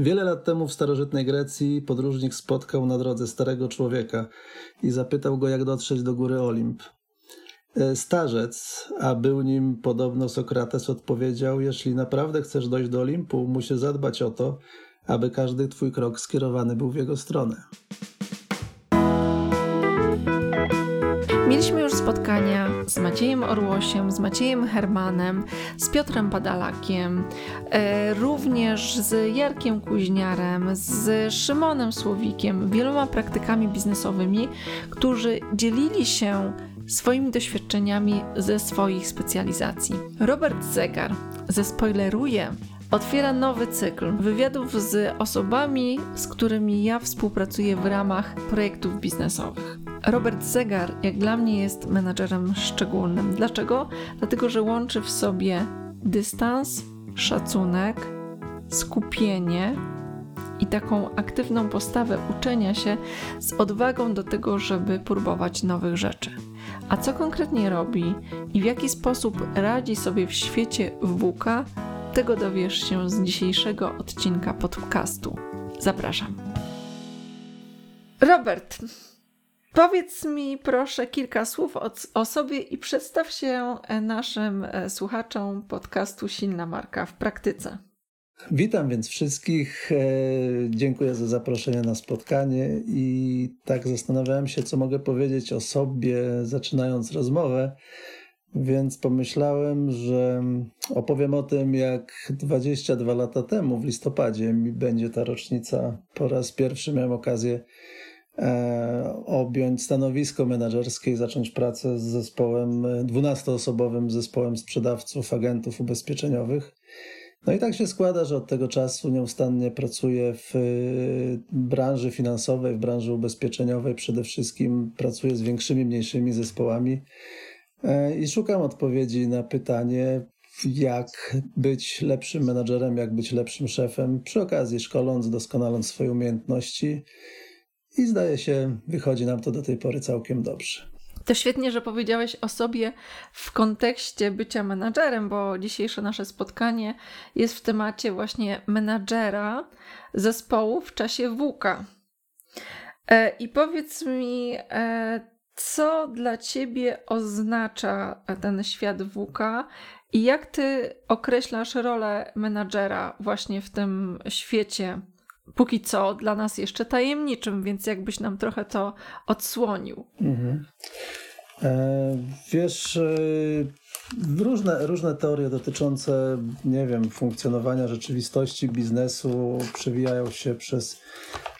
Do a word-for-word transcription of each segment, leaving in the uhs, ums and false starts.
Wiele lat temu w starożytnej Grecji podróżnik spotkał na drodze starego człowieka i zapytał go, jak dotrzeć do góry Olimp. Starzec, a był nim podobno Sokrates, odpowiedział: jeśli naprawdę chcesz dojść do Olimpu, musisz zadbać o to, aby każdy twój krok skierowany był w jego stronę. Mieliśmy już spotkania z Maciejem Orłosiem, z Maciejem Hermanem, z Piotrem Padalakiem, również z Jarkiem Kuźniarem, z Szymonem Słowikiem, wieloma praktykami biznesowymi, którzy dzielili się swoimi doświadczeniami ze swoich specjalizacji. Robert Zegar, zespoileruje, otwiera nowy cykl wywiadów z osobami, z którymi ja współpracuję w ramach projektów biznesowych. Robert Zegar, jak dla mnie, jest menadżerem szczególnym. Dlaczego? Dlatego, że łączy w sobie dystans, szacunek, skupienie i taką aktywną postawę uczenia się z odwagą do tego, żeby próbować nowych rzeczy. A co konkretnie robi i w jaki sposób radzi sobie w świecie V U C A, tego dowiesz się z dzisiejszego odcinka podcastu. Zapraszam. Robert, powiedz mi proszę kilka słów o, o sobie i przedstaw się naszym słuchaczom podcastu Silna Marka w Praktyce. Witam więc wszystkich. Dziękuję za zaproszenie na spotkanie i tak zastanawiałem się, co mogę powiedzieć o sobie, zaczynając rozmowę. Więc pomyślałem, że opowiem o tym, jak dwadzieścia dwa lata temu w listopadzie, mi będzie ta rocznica, po raz pierwszy miałem okazję e, objąć stanowisko menedżerskie i zacząć pracę z zespołem, dwunastoosobowym zespołem sprzedawców, agentów ubezpieczeniowych. No i tak się składa, że od tego czasu nieustannie pracuję w branży finansowej, w branży ubezpieczeniowej. Przede wszystkim pracuję z większymi, mniejszymi zespołami. I szukam odpowiedzi na pytanie, jak być lepszym menadżerem, jak być lepszym szefem, przy okazji szkoląc, doskonaląc swoje umiejętności i zdaje się, wychodzi nam to do tej pory całkiem dobrze. To świetnie, że powiedziałeś o sobie w kontekście bycia menadżerem, bo dzisiejsze nasze spotkanie jest w temacie właśnie menadżera zespołu w czasie V U C A. I powiedz mi, co dla Ciebie oznacza ten świat V U C A i jak Ty określasz rolę menadżera właśnie w tym świecie, póki co dla nas jeszcze tajemniczym, więc jakbyś nam trochę to odsłonił. Mhm. E, wiesz, e, różne, różne teorie dotyczące, nie wiem, funkcjonowania rzeczywistości, biznesu przewijają się przez...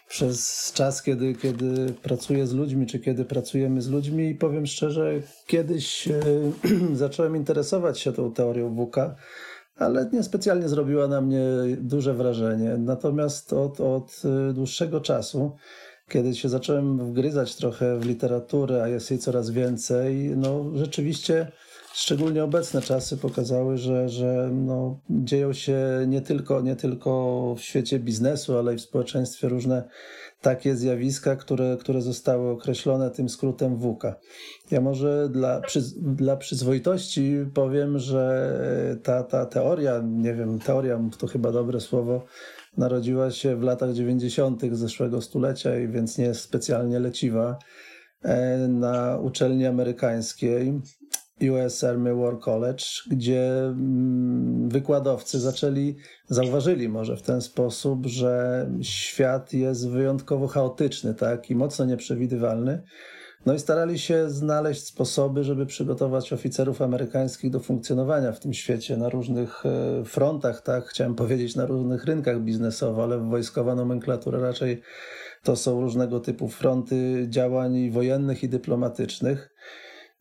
przez czas, kiedy, kiedy pracuję z ludźmi, czy kiedy pracujemy z ludźmi i powiem szczerze, kiedyś yy, zacząłem interesować się tą teorią V U C A, ale niespecjalnie zrobiła na mnie duże wrażenie. Natomiast od, od dłuższego czasu, kiedy się zacząłem wgryzać trochę w literaturę, a jest jej coraz więcej, no rzeczywiście szczególnie obecne czasy pokazały, że, że no, dzieją się nie tylko, nie tylko w świecie biznesu, ale i w społeczeństwie różne takie zjawiska, które, które zostały określone tym skrótem V U C A. Ja może dla, przy, dla przyzwoitości powiem, że ta, ta teoria, nie wiem, teoria to chyba dobre słowo, narodziła się w latach dziewięćdziesiątych zeszłego stulecia i więc nie jest specjalnie leciwa na uczelni amerykańskiej. U S Army War College, gdzie wykładowcy zaczęli, zauważyli może w ten sposób, że świat jest wyjątkowo chaotyczny, tak, i mocno nieprzewidywalny. No i starali się znaleźć sposoby, żeby przygotować oficerów amerykańskich do funkcjonowania w tym świecie na różnych frontach, tak, chciałem powiedzieć na różnych rynkach biznesowych, ale wojskowa nomenklatura raczej to są różnego typu fronty działań wojennych i dyplomatycznych.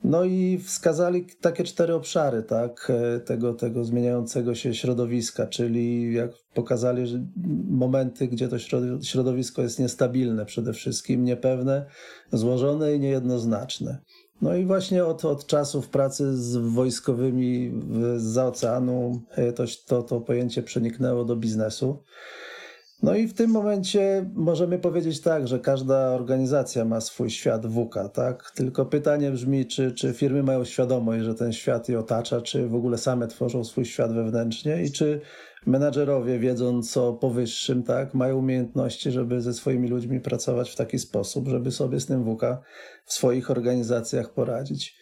No i wskazali takie cztery obszary, tak, tego, tego zmieniającego się środowiska, czyli jak pokazali, że momenty, gdzie to środowisko jest niestabilne przede wszystkim, niepewne, złożone i niejednoznaczne. No i właśnie od, od czasów pracy z wojskowymi zza oceanu to, to, to pojęcie przeniknęło do biznesu. No i w tym momencie możemy powiedzieć tak, że każda organizacja ma swój świat VUCA, tak? Tylko pytanie brzmi, czy, czy firmy mają świadomość, że ten świat je otacza, czy w ogóle same tworzą swój świat wewnętrznie i czy menadżerowie, wiedząc o powyższym, tak, mają umiejętności, żeby ze swoimi ludźmi pracować w taki sposób, żeby sobie z tym VUCA w swoich organizacjach poradzić.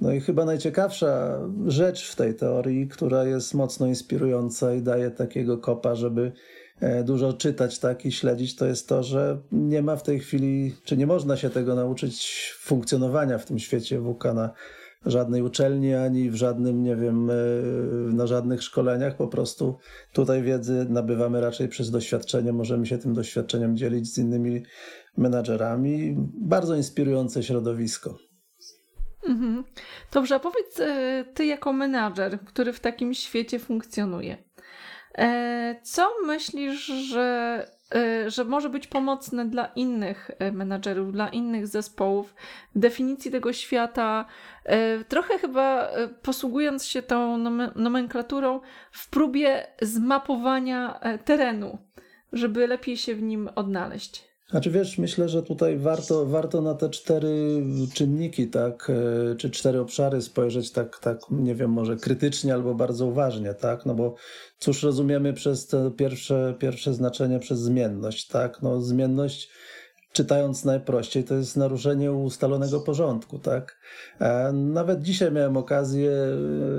No i chyba najciekawsza rzecz w tej teorii, która jest mocno inspirująca i daje takiego kopa, żeby dużo czytać, tak, i śledzić, to jest to, że nie ma w tej chwili, czy nie można się tego nauczyć funkcjonowania w tym świecie VUCA na żadnej uczelni, ani w żadnym, nie wiem, na żadnych szkoleniach. Po prostu tutaj wiedzy nabywamy raczej przez doświadczenie, możemy się tym doświadczeniem dzielić z innymi menadżerami. Bardzo inspirujące środowisko. Mhm. Dobrze, powiedz ty jako menadżer, który w takim świecie funkcjonuje, co myślisz, że, że może być pomocne dla innych menadżerów, dla innych zespołów w definicji tego świata, trochę chyba posługując się tą nomenklaturą w próbie zmapowania terenu, żeby lepiej się w nim odnaleźć? Znaczy wiesz, myślę, że tutaj warto, warto na te cztery czynniki, tak, czy cztery obszary spojrzeć tak, tak, nie wiem, może krytycznie albo bardzo uważnie, tak, no bo cóż rozumiemy przez te pierwsze, pierwsze znaczenie, przez zmienność, tak, no zmienność, czytając najprościej, to jest naruszenie ustalonego porządku, tak? Nawet dzisiaj miałem okazję,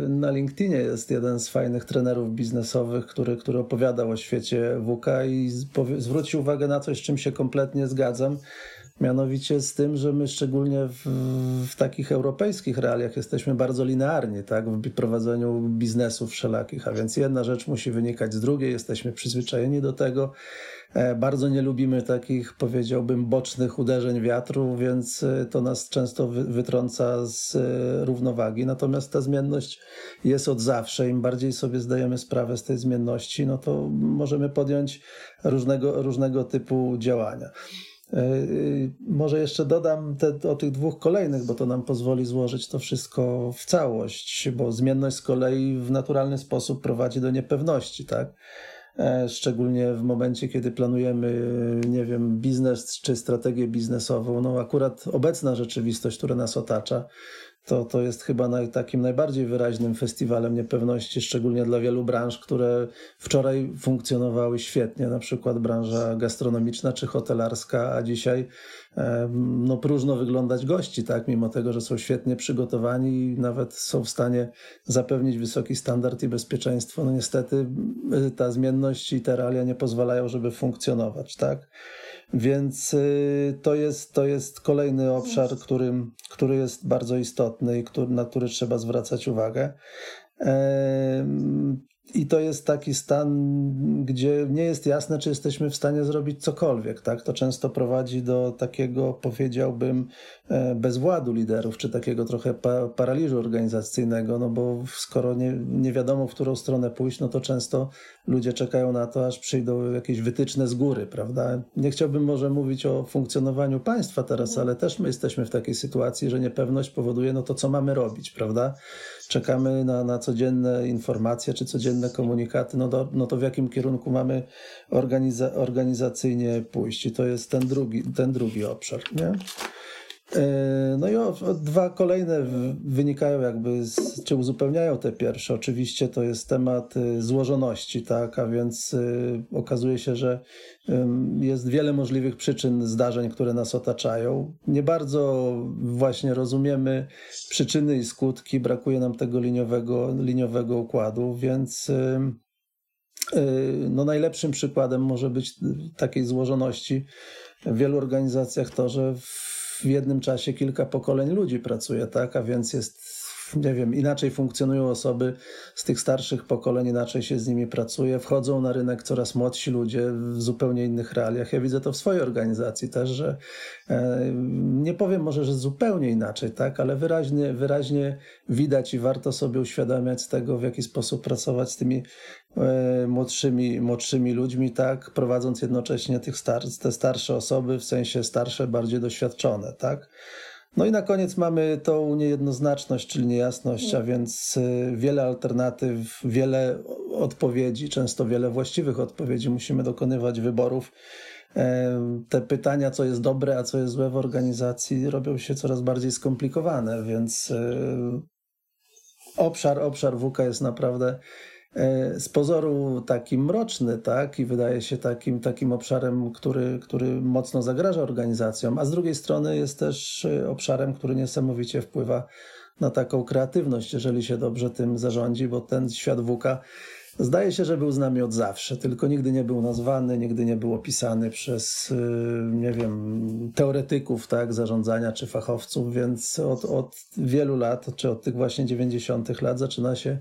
na LinkedInie jest jeden z fajnych trenerów biznesowych, który, który opowiadał o świecie VUCA i zwrócił uwagę na coś, z czym się kompletnie zgadzam, mianowicie z tym, że my szczególnie w, w takich europejskich realiach jesteśmy bardzo linearni, tak, w prowadzeniu biznesów wszelakich, a więc jedna rzecz musi wynikać z drugiej, jesteśmy przyzwyczajeni do tego. Bardzo nie lubimy takich, powiedziałbym, bocznych uderzeń wiatru, więc to nas często wytrąca z równowagi. Natomiast ta zmienność jest od zawsze. Im bardziej sobie zdajemy sprawę z tej zmienności, no to możemy podjąć różnego, różnego typu działania. Może jeszcze dodam te, o tych dwóch kolejnych, bo to nam pozwoli złożyć to wszystko w całość, bo zmienność z kolei w naturalny sposób prowadzi do niepewności, tak? Szczególnie w momencie, kiedy planujemy, nie wiem, biznes czy strategię biznesową. No akurat obecna rzeczywistość, która nas otacza, to, to jest chyba naj, takim najbardziej wyraźnym festiwalem niepewności, szczególnie dla wielu branż, które wczoraj funkcjonowały świetnie, na przykład branża gastronomiczna czy hotelarska, a dzisiaj no, próżno wyglądać gości, tak, mimo tego, że są świetnie przygotowani i nawet są w stanie zapewnić wysoki standard i bezpieczeństwo. No niestety ta zmienność i te realia nie pozwalają, żeby funkcjonować, tak. Więc to jest, to jest kolejny obszar, który, który jest bardzo istotny i który, na który trzeba zwracać uwagę. I to jest taki stan, gdzie nie jest jasne, czy jesteśmy w stanie zrobić cokolwiek, tak? To często prowadzi do takiego, powiedziałbym, bezwładu liderów, czy takiego trochę pa- paraliżu organizacyjnego, no bo skoro nie, nie wiadomo, w którą stronę pójść, no to często ludzie czekają na to, aż przyjdą jakieś wytyczne z góry, prawda? Nie chciałbym może mówić o funkcjonowaniu państwa teraz, ale też my jesteśmy w takiej sytuacji, że niepewność powoduje, no to co mamy robić, prawda? Czekamy na, na codzienne informacje, czy codzienne komunikaty, no, do, no to w jakim kierunku mamy organiza- organizacyjnie pójść. I to jest ten drugi, ten drugi obszar, nie? No i o, o dwa kolejne wynikają jakby, z, czy uzupełniają te pierwsze. Oczywiście to jest temat złożoności, tak, a więc y, okazuje się, że y, jest wiele możliwych przyczyn zdarzeń, które nas otaczają. Nie bardzo właśnie rozumiemy przyczyny i skutki, brakuje nam tego liniowego, liniowego układu, więc... Y, No najlepszym przykładem może być takiej złożoności w wielu organizacjach to, że w jednym czasie kilka pokoleń ludzi pracuje, tak, a więc jest, nie wiem, inaczej funkcjonują osoby z tych starszych pokoleń, inaczej się z nimi pracuje, wchodzą na rynek coraz młodsi ludzie w zupełnie innych realiach. Ja widzę to w swojej organizacji też, że nie powiem może, że zupełnie inaczej, tak, ale wyraźnie, wyraźnie widać i warto sobie uświadamiać z tego, w jaki sposób pracować z tymi młodszymi, młodszymi ludźmi, tak, prowadząc jednocześnie tych star- te starsze osoby, w sensie starsze, bardziej doświadczone, tak. No i na koniec mamy tą niejednoznaczność, czyli niejasność, a więc wiele alternatyw, wiele odpowiedzi, często wiele właściwych odpowiedzi. Musimy dokonywać wyborów. Te pytania, co jest dobre, a co jest złe w organizacji, robią się coraz bardziej skomplikowane, więc obszar, obszar wuka jest naprawdę z pozoru taki mroczny, tak? I wydaje się takim, takim obszarem, który, który mocno zagraża organizacjom, a z drugiej strony jest też obszarem, który niesamowicie wpływa na taką kreatywność, jeżeli się dobrze tym zarządzi, bo ten świat wuka zdaje się, że był z nami od zawsze, tylko nigdy nie był nazwany, nigdy nie był opisany przez, nie wiem, teoretyków, tak, zarządzania czy fachowców, więc od, od wielu lat, czy od tych właśnie dziewięćdziesiątych lat zaczyna się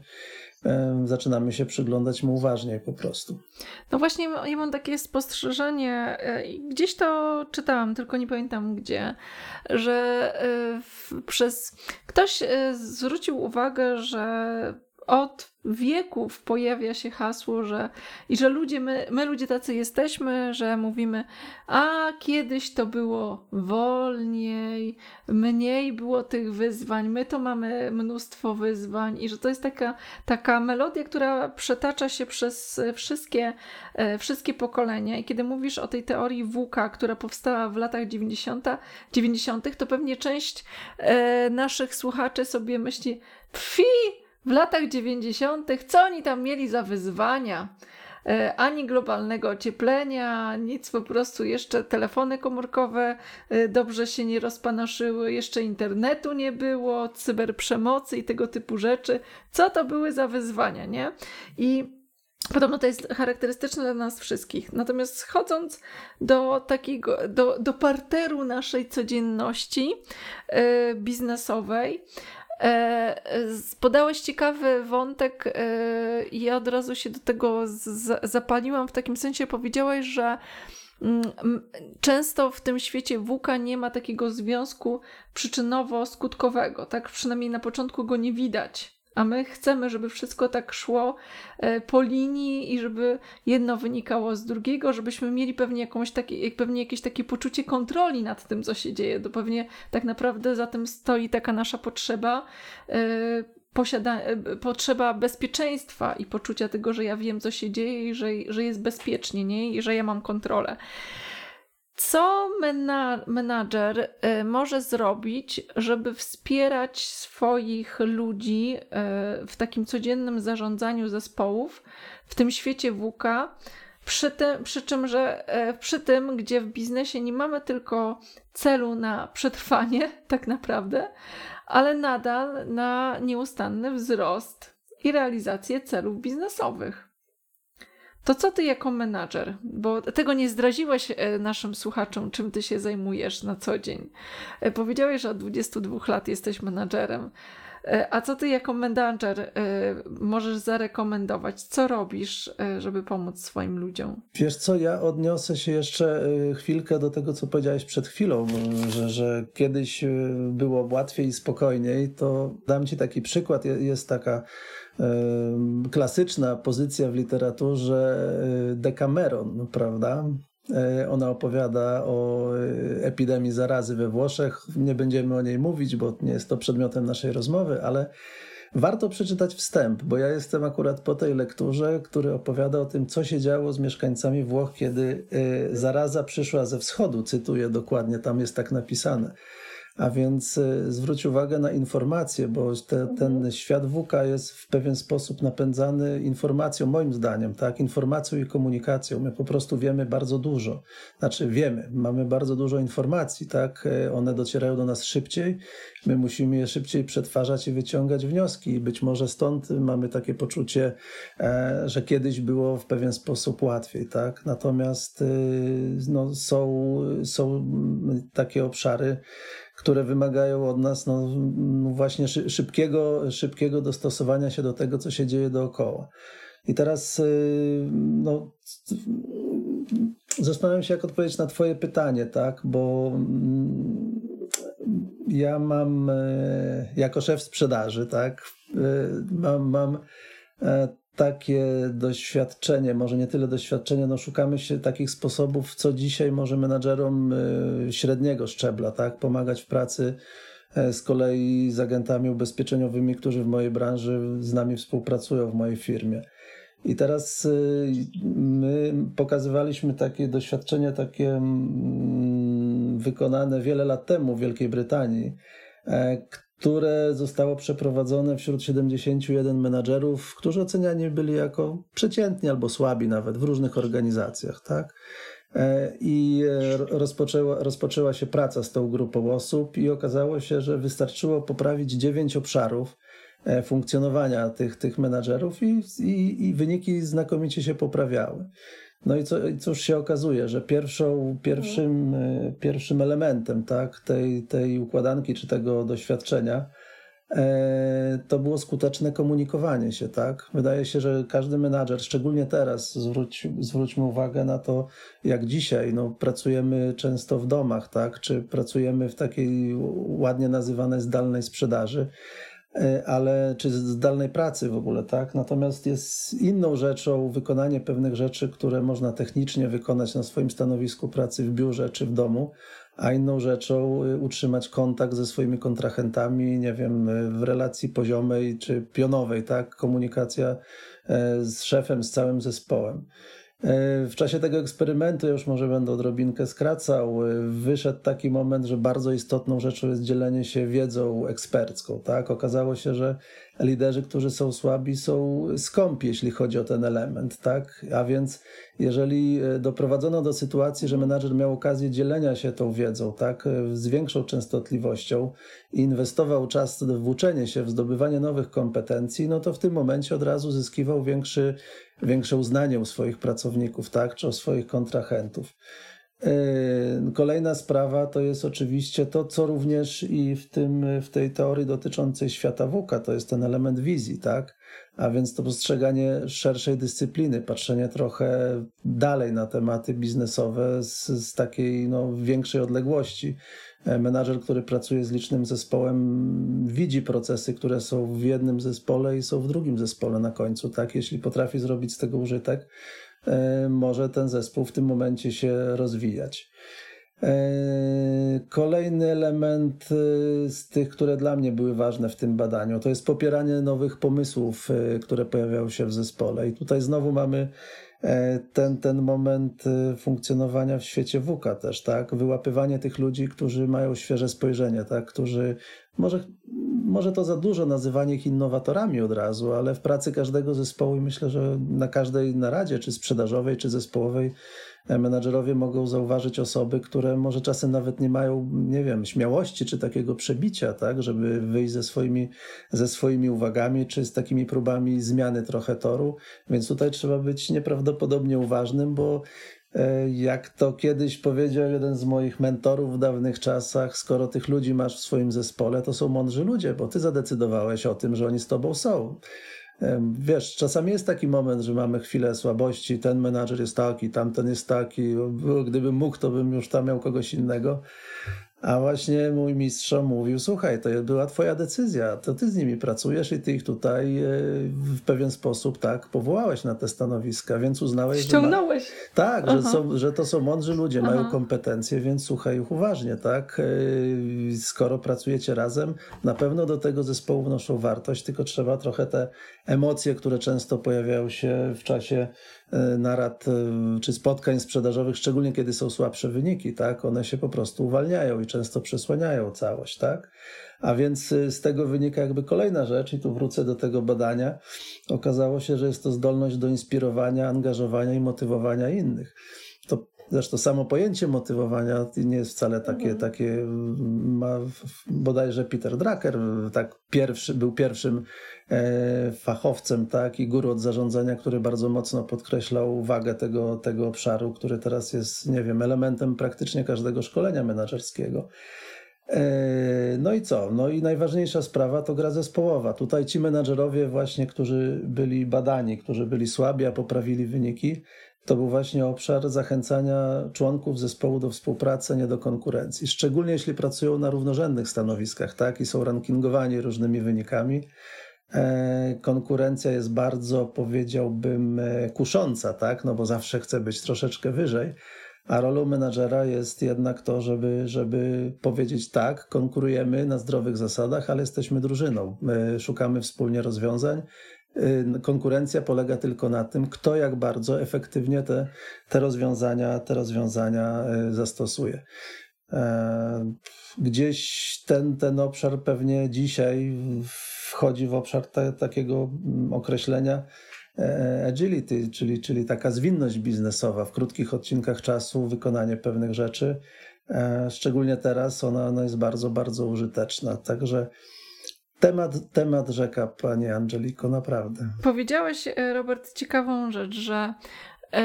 zaczynamy się przyglądać mu uważniej po prostu. No właśnie, ja mam takie spostrzeżenie, gdzieś to czytałam, tylko nie pamiętam gdzie, że przez ktoś zwrócił uwagę, że od wieków pojawia się hasło, że i że ludzie, my, my ludzie tacy jesteśmy, że mówimy, a kiedyś to było wolniej, mniej było tych wyzwań, my to mamy mnóstwo wyzwań i że to jest taka, taka melodia, która przetacza się przez wszystkie, wszystkie pokolenia. I kiedy mówisz o tej teorii wuka, która powstała w latach dziewięćdziesiątych, to pewnie część e, naszych słuchaczy sobie myśli, pfi, w latach dziewięćdziesiątych, co oni tam mieli za wyzwania? E, ani globalnego ocieplenia, nic, po prostu jeszcze telefony komórkowe e, dobrze się nie rozpanoszyły, jeszcze internetu nie było, cyberprzemocy i tego typu rzeczy. Co to były za wyzwania, nie? I podobno to jest charakterystyczne dla nas wszystkich. Natomiast schodząc do takiego, do, do parteru naszej codzienności e, biznesowej, podałeś ciekawy wątek i ja od razu się do tego zapaliłam, w takim sensie powiedziałaś, że często w tym świecie wuka nie ma takiego związku przyczynowo-skutkowego, tak przynajmniej na początku go nie widać. A my chcemy, żeby wszystko tak szło po linii i żeby jedno wynikało z drugiego, żebyśmy mieli pewnie, jakąś takie, pewnie jakieś takie poczucie kontroli nad tym, co się dzieje. To pewnie tak naprawdę za tym stoi taka nasza potrzeba, y, posiada, y, potrzeba bezpieczeństwa i poczucia tego, że ja wiem, co się dzieje i że, że jest bezpiecznie, nie? I że ja mam kontrolę. Co mena- menadżer y, może zrobić, żeby wspierać swoich ludzi y, w takim codziennym zarządzaniu zespołów w tym świecie wuka, przy, ty- przy czym, że y, przy tym, gdzie w biznesie nie mamy tylko celu na przetrwanie tak naprawdę, ale nadal na nieustanny wzrost i realizację celów biznesowych? To co ty jako menadżer, bo tego nie zdradziłeś naszym słuchaczom, czym ty się zajmujesz na co dzień. Powiedziałeś, że od dwudziestu dwóch lat jesteś menadżerem. A co ty jako menadżer możesz zarekomendować? Co robisz, żeby pomóc swoim ludziom? Wiesz co, ja odniosę się jeszcze chwilkę do tego, co powiedziałeś przed chwilą, że, że kiedyś było łatwiej i spokojniej. To dam ci taki przykład. Jest taka klasyczna pozycja w literaturze Decameron, prawda? Ona opowiada o epidemii zarazy we Włoszech. Nie będziemy o niej mówić, bo nie jest to przedmiotem naszej rozmowy, ale warto przeczytać wstęp, bo ja jestem akurat po tej lekturze, który opowiada o tym, co się działo z mieszkańcami Włoch, kiedy zaraza przyszła ze wschodu. Cytuję dokładnie, tam jest tak napisane. A więc zwróć uwagę na informacje, bo te, ten świat wuka jest w pewien sposób napędzany informacją, moim zdaniem, tak? Informacją i komunikacją. My po prostu wiemy bardzo dużo. Znaczy wiemy, mamy bardzo dużo informacji, tak? One docierają do nas szybciej. My musimy je szybciej przetwarzać i wyciągać wnioski. I być może stąd mamy takie poczucie, że kiedyś było w pewien sposób łatwiej, tak? Natomiast no, są, są takie obszary, które wymagają od nas no, właśnie szybkiego, szybkiego dostosowania się do tego, co się dzieje dookoła. I teraz no, zastanawiam się, jak odpowiedzieć na twoje pytanie, tak? Bo ja mam, jako szef sprzedaży, tak, mam, mam takie doświadczenie, może nie tyle doświadczenie, no szukamy się takich sposobów, co dzisiaj może menadżerom średniego szczebla, tak, pomagać w pracy. Z kolei z agentami ubezpieczeniowymi, którzy w mojej branży z nami współpracują w mojej firmie. I teraz my pokazywaliśmy takie doświadczenie, takie wykonane wiele lat temu w Wielkiej Brytanii, które zostało przeprowadzone wśród siedemdziesięciu jeden menadżerów, którzy oceniani byli jako przeciętni albo słabi nawet w różnych organizacjach, tak? I rozpoczęła, rozpoczęła się praca z tą grupą osób i okazało się, że wystarczyło poprawić dziewięć obszarów funkcjonowania tych, tych menadżerów i, i, i wyniki znakomicie się poprawiały. No i, co, i cóż się okazuje, że pierwszą, pierwszym, pierwszym elementem, tak, tej, tej układanki czy tego doświadczenia to było skuteczne komunikowanie się, tak? Wydaje się, że każdy menadżer, szczególnie teraz, zwróć, zwróćmy uwagę na to, jak dzisiaj, no, pracujemy często w domach, tak? Czy pracujemy w takiej ładnie nazywanej zdalnej sprzedaży, ale czy zdalnej pracy w ogóle, tak? Natomiast jest inną rzeczą wykonanie pewnych rzeczy, które można technicznie wykonać na swoim stanowisku pracy w biurze czy w domu, a inną rzeczą utrzymać kontakt ze swoimi kontrahentami, nie wiem, w relacji poziomej czy pionowej, tak? Komunikacja z szefem, z całym zespołem. W czasie tego eksperymentu, ja już może będę odrobinkę skracał, wyszedł taki moment, że bardzo istotną rzeczą jest dzielenie się wiedzą ekspercką, tak? Okazało się, że liderzy, którzy są słabi, są skąpi, jeśli chodzi o ten element, tak? A więc jeżeli doprowadzono do sytuacji, że menadżer miał okazję dzielenia się tą wiedzą, tak? Z większą częstotliwością i inwestował czas w uczenie się, w zdobywanie nowych kompetencji, no to w tym momencie od razu zyskiwał większy większe uznanie u swoich pracowników, tak, czy u swoich kontrahentów. Kolejna sprawa to jest oczywiście to, co również i w, tym, w tej teorii dotyczącej świata VUCA, to jest ten element wizji, tak? A więc to postrzeganie szerszej dyscypliny, patrzenie trochę dalej na tematy biznesowe z, z takiej, no, większej odległości. Menadżer, który pracuje z licznym zespołem, widzi procesy, które są w jednym zespole i są w drugim zespole na końcu, tak? Jeśli potrafi zrobić z tego użytek, może ten zespół w tym momencie się rozwijać. Kolejny element z tych, które dla mnie były ważne w tym badaniu, to jest popieranie nowych pomysłów, które pojawiały się w zespole. I tutaj znowu mamy ten, ten moment funkcjonowania w świecie VUCA też, tak? Wyłapywanie tych ludzi, którzy mają świeże spojrzenie, tak? Którzy, może, może to za dużo nazywanie ich innowatorami od razu, ale w pracy każdego zespołu i myślę, że na każdej naradzie, czy sprzedażowej, czy zespołowej, menadżerowie mogą zauważyć osoby, które może czasem nawet nie mają, nie wiem, śmiałości czy takiego przebicia, tak, żeby wyjść ze swoimi, ze swoimi uwagami czy z takimi próbami zmiany trochę toru. Więc tutaj trzeba być nieprawdopodobnie uważnym, bo jak to kiedyś powiedział jeden z moich mentorów w dawnych czasach, skoro tych ludzi masz w swoim zespole, to są mądrzy ludzie, bo ty zadecydowałeś o tym, że oni z tobą są. Wiesz, czasami jest taki moment, że mamy chwilę słabości, ten menadżer jest taki, tamten jest taki, gdybym mógł, to bym już tam miał kogoś innego, a właśnie mój mistrz mówił, słuchaj, to była twoja decyzja, to ty z nimi pracujesz i ty ich tutaj w pewien sposób, tak, powołałeś na te stanowiska, więc uznałeś, ściągnąłeś. Że ma... tak, że, są, że to są mądrzy ludzie, aha, mają kompetencje, więc słuchaj ich uważnie, tak, skoro pracujecie razem, na pewno do tego zespołu wnoszą wartość, tylko trzeba trochę te emocje, które często pojawiają się w czasie narad czy spotkań sprzedażowych, szczególnie kiedy są słabsze wyniki, tak, one się po prostu uwalniają i często przesłaniają całość, tak? A więc z tego wynika jakby kolejna rzecz, i tu wrócę do tego badania, okazało się, że jest to zdolność do inspirowania, angażowania i motywowania innych. To zresztą samo pojęcie motywowania nie jest wcale takie, takie ma bodajże Peter Drucker, tak, pierwszy, był pierwszym e, fachowcem, tak, i guru od zarządzania, który bardzo mocno podkreślał wagę tego, tego obszaru, który teraz jest, nie wiem, elementem praktycznie każdego szkolenia menadżerskiego. No i co? No i najważniejsza sprawa to gra zespołowa. Tutaj ci menadżerowie właśnie, którzy byli badani, którzy byli słabi, a poprawili wyniki, to był właśnie obszar zachęcania członków zespołu do współpracy, nie do konkurencji. Szczególnie jeśli pracują na równorzędnych stanowiskach, tak, i są rankingowani różnymi wynikami, konkurencja jest bardzo, powiedziałbym, kusząca, tak? No bo zawsze chce być troszeczkę wyżej, a rolą menadżera jest jednak to, żeby, żeby powiedzieć tak, konkurujemy na zdrowych zasadach, ale jesteśmy drużyną, my szukamy wspólnie rozwiązań. Konkurencja polega tylko na tym, kto jak bardzo efektywnie te, te rozwiązania, te rozwiązania zastosuje. Gdzieś ten, ten obszar pewnie dzisiaj wchodzi w obszar te, takiego określenia agility, czyli, czyli taka zwinność biznesowa w krótkich odcinkach czasu, wykonanie pewnych rzeczy. Szczególnie teraz ona, ona jest bardzo, bardzo użyteczna. Także Temat, temat rzeka, Pani Angeliko, naprawdę. Powiedziałeś, Robert, ciekawą rzecz, że yy,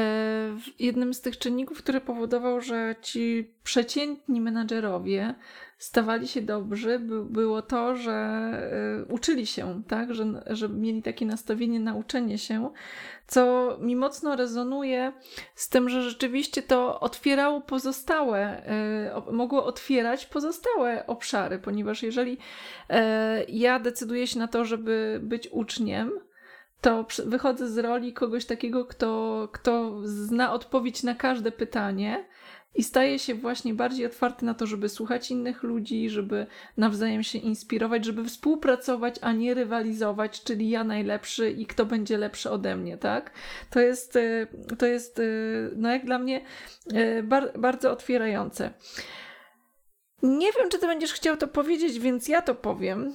jednym z tych czynników, który powodował, że ci przeciętni menadżerowie stawali się dobrzy, by, było to, że yy, uczyli się, tak, że, że mieli takie nastawienie na uczenie się, co mi mocno rezonuje z tym, że rzeczywiście to otwierało pozostałe, yy, mogło otwierać pozostałe obszary, ponieważ jeżeli yy, ja decyduję się na to, żeby być uczniem, to wychodzę z roli kogoś takiego, kto, kto zna odpowiedź na każde pytanie i staje się właśnie bardziej otwarty na to, żeby słuchać innych ludzi, żeby nawzajem się inspirować, żeby współpracować, a nie rywalizować, czyli ja najlepszy i kto będzie lepszy ode mnie, tak? To jest, to jest no jak dla mnie bar- bardzo otwierające. Nie wiem, czy ty będziesz chciał to powiedzieć, więc ja to powiem,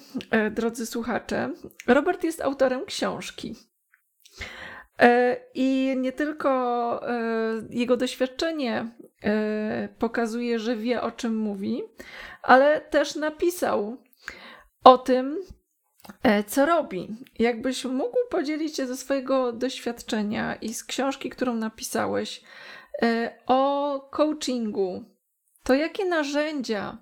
drodzy słuchacze. Robert jest autorem książki. I nie tylko jego doświadczenie pokazuje, że wie, o czym mówi, ale też napisał o tym, co robi. Jakbyś mógł podzielić się ze swojego doświadczenia i z książki, którą napisałeś, o coachingu, to jakie narzędzia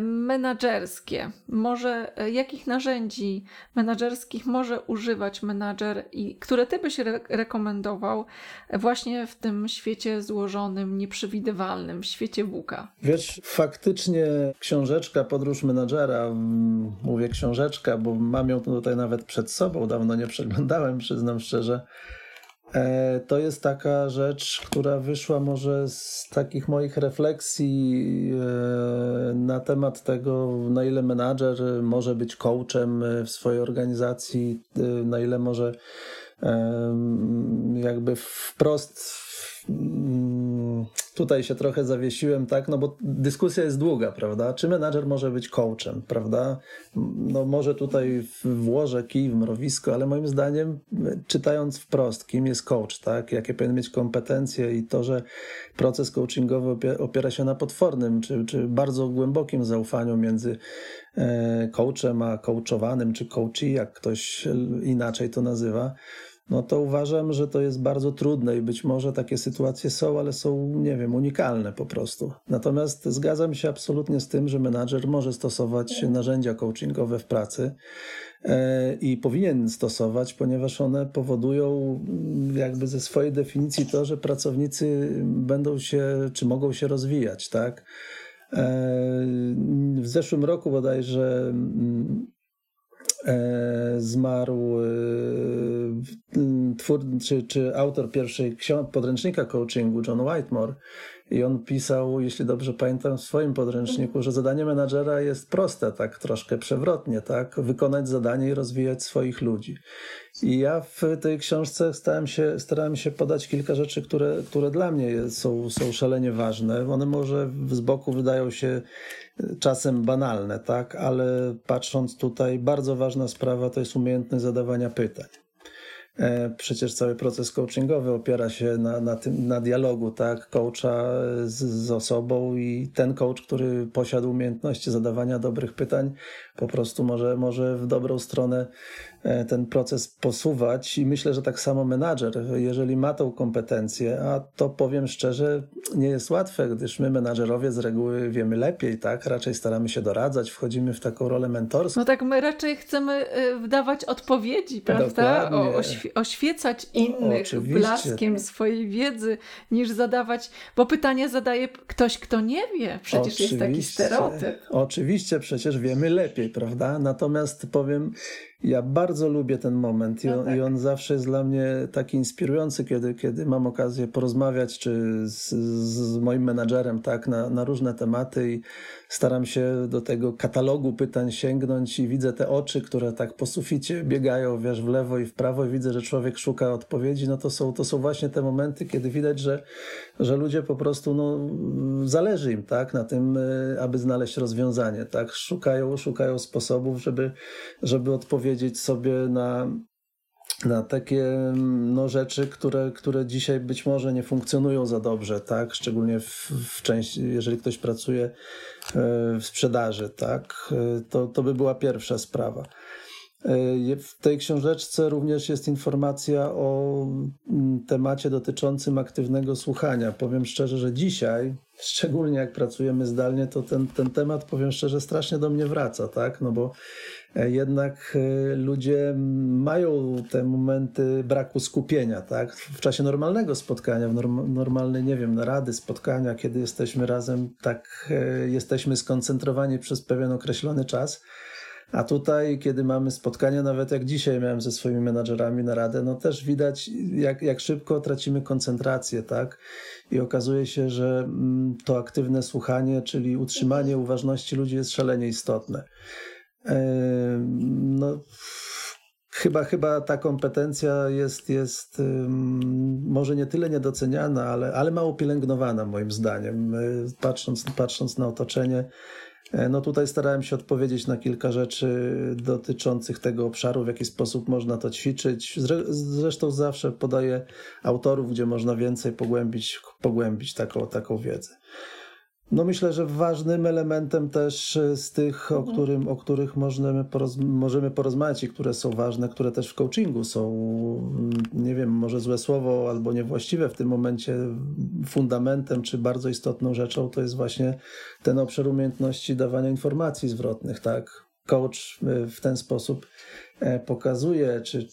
menadżerskie, może jakich narzędzi menadżerskich może używać menadżer i które ty byś re- rekomendował właśnie w tym świecie złożonym, nieprzewidywalnym, w świecie VUCA? Wiesz, faktycznie książeczka Podróż menadżera, mówię książeczka, bo mam ją tutaj nawet przed sobą, dawno nie przeglądałem, przyznam szczerze. To jest taka rzecz, która wyszła może z takich moich refleksji na temat tego, na ile menadżer może być coachem w swojej organizacji, na ile może jakby wprost, tutaj się trochę zawiesiłem, tak, no bo dyskusja jest długa, prawda? Czy menadżer może być coachem, prawda? No może tutaj włożę kij w mrowisko, ale moim zdaniem, czytając wprost, kim jest coach, tak? Jakie powinien mieć kompetencje i to, że proces coachingowy opiera się na potwornym, czy, czy bardzo głębokim zaufaniu między coachem a coachowanym, czy coachee, jak ktoś inaczej to nazywa, no to uważam, że to jest bardzo trudne i być może takie sytuacje są, ale są, nie wiem, unikalne po prostu. Natomiast zgadzam się absolutnie z tym, że menadżer może stosować narzędzia coachingowe w pracy i powinien stosować, ponieważ one powodują jakby ze swojej definicji to, że pracownicy będą się, czy mogą się rozwijać, tak? W zeszłym roku bodajże zmarł twórca, czy, czy autor pierwszej książki, podręcznika coachingu, John Whitmore, i on pisał, jeśli dobrze pamiętam, w swoim podręczniku, że zadanie menadżera jest proste, tak troszkę przewrotnie, tak, wykonać zadanie i rozwijać swoich ludzi. I ja w tej książce starałem się, starałem się podać kilka rzeczy, które, które dla mnie są, są szalenie ważne. One może z boku wydają się czasem banalne, tak, ale patrząc tutaj, bardzo ważna sprawa to jest umiejętność zadawania pytań. Przecież cały proces coachingowy opiera się na, na, tym, na dialogu, tak, coacha z, z osobą i ten coach, który posiadł umiejętności zadawania dobrych pytań, po prostu może, może w dobrą stronę ten proces posuwać i myślę, że tak samo menadżer, jeżeli ma tą kompetencję, a to powiem szczerze, nie jest łatwe, gdyż my menadżerowie z reguły wiemy lepiej, tak? Raczej staramy się doradzać, wchodzimy w taką rolę mentorską. No tak, my raczej chcemy wdawać odpowiedzi, prawda? O, oświe- oświecać innych Oczywiście. blaskiem swojej wiedzy, niż zadawać, bo pytania zadaje ktoś, kto nie wie. Przecież Oczywiście. jest taki stereotyp. Oczywiście, przecież wiemy lepiej, prawda? Natomiast powiem, Ja bardzo lubię ten moment i on, no tak. i on zawsze jest dla mnie taki inspirujący, kiedy, kiedy mam okazję porozmawiać czy z, z moim menadżerem tak, na, na różne tematy i staram się do tego katalogu pytań sięgnąć i widzę te oczy, które tak po suficie biegają, wiesz, w lewo i w prawo i widzę, że człowiek szuka odpowiedzi. No to są, to są właśnie te momenty, kiedy widać, że, że ludzie po prostu, no, zależy im tak, na tym, aby znaleźć rozwiązanie. Tak? Szukają, szukają sposobów, żeby, żeby odpowiedzieć sobie na, na takie no, rzeczy, które, które dzisiaj być może nie funkcjonują za dobrze, tak? Szczególnie w, w części, jeżeli ktoś pracuje w sprzedaży, tak? To, to by była pierwsza sprawa. W tej książeczce również jest informacja o temacie dotyczącym aktywnego słuchania. Powiem szczerze, że dzisiaj, szczególnie jak pracujemy zdalnie, to ten, ten temat, powiem szczerze, strasznie do mnie wraca, tak? No bo jednak ludzie mają te momenty braku skupienia, tak? W czasie normalnego spotkania, w norm, normalnej, nie wiem, narady, spotkania, kiedy jesteśmy razem, tak, jesteśmy skoncentrowani przez pewien określony czas. A tutaj, kiedy mamy spotkania, nawet jak dzisiaj miałem ze swoimi menadżerami naradę, no też widać, jak, jak szybko tracimy koncentrację, tak? I okazuje się, że to aktywne słuchanie, czyli utrzymanie uważności ludzi jest szalenie istotne. No, chyba, chyba ta kompetencja jest, jest może nie tyle niedoceniana, ale, ale mało pielęgnowana moim zdaniem, patrząc, patrząc na otoczenie. No tutaj starałem się odpowiedzieć na kilka rzeczy dotyczących tego obszaru, w jaki sposób można to ćwiczyć. Zresztą zawsze podaję autorów, gdzie można więcej pogłębić, pogłębić taką, taką wiedzę. No myślę, że ważnym elementem też z tych, mhm. o, którym, o których możemy, porozm- możemy porozmawiać i które są ważne, które też w coachingu są, nie wiem, może złe słowo albo niewłaściwe w tym momencie, fundamentem czy bardzo istotną rzeczą, to jest właśnie ten obszar umiejętności dawania informacji zwrotnych, tak? Coach w ten sposób pokazuje czy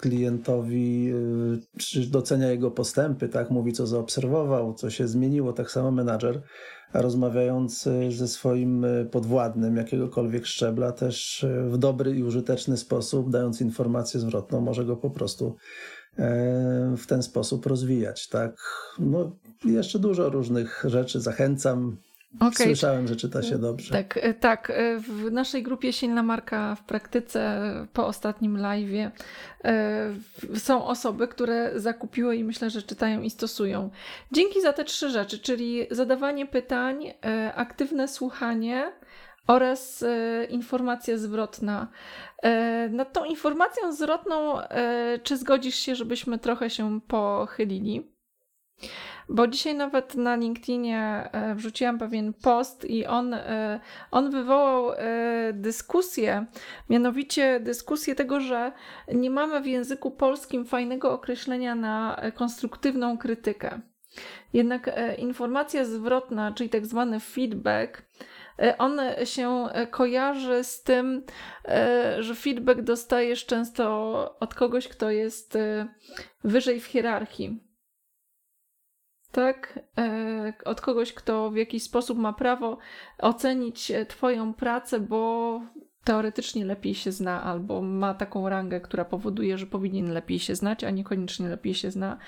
klientowi, czy docenia jego postępy, tak? Mówi, co zaobserwował, co się zmieniło, tak samo menadżer. A rozmawiając ze swoim podwładnym jakiegokolwiek szczebla, też w dobry i użyteczny sposób, dając informację zwrotną, może go po prostu w ten sposób rozwijać, tak? No, jeszcze dużo różnych rzeczy, zachęcam. Okay. Słyszałem, że czyta się dobrze. Tak, tak. W naszej grupie Silna Marka w Praktyce po ostatnim live'ie są osoby, które zakupiły i myślę, że czytają i stosują. Dzięki za te trzy rzeczy, czyli zadawanie pytań, aktywne słuchanie oraz informacja zwrotna. Nad tą informacją zwrotną, czy zgodzisz się, żebyśmy trochę się pochylili? Bo dzisiaj nawet na LinkedInie wrzuciłam pewien post i on, on wywołał dyskusję, mianowicie dyskusję tego, że nie mamy w języku polskim fajnego określenia na konstruktywną krytykę. Jednak informacja zwrotna, czyli tak zwany feedback, on się kojarzy z tym, że feedback dostajesz często od kogoś, kto jest wyżej w hierarchii. Tak, od kogoś, kto w jakiś sposób ma prawo ocenić twoją pracę, bo teoretycznie lepiej się zna albo ma taką rangę, która powoduje, że powinien lepiej się znać, a niekoniecznie lepiej się zna.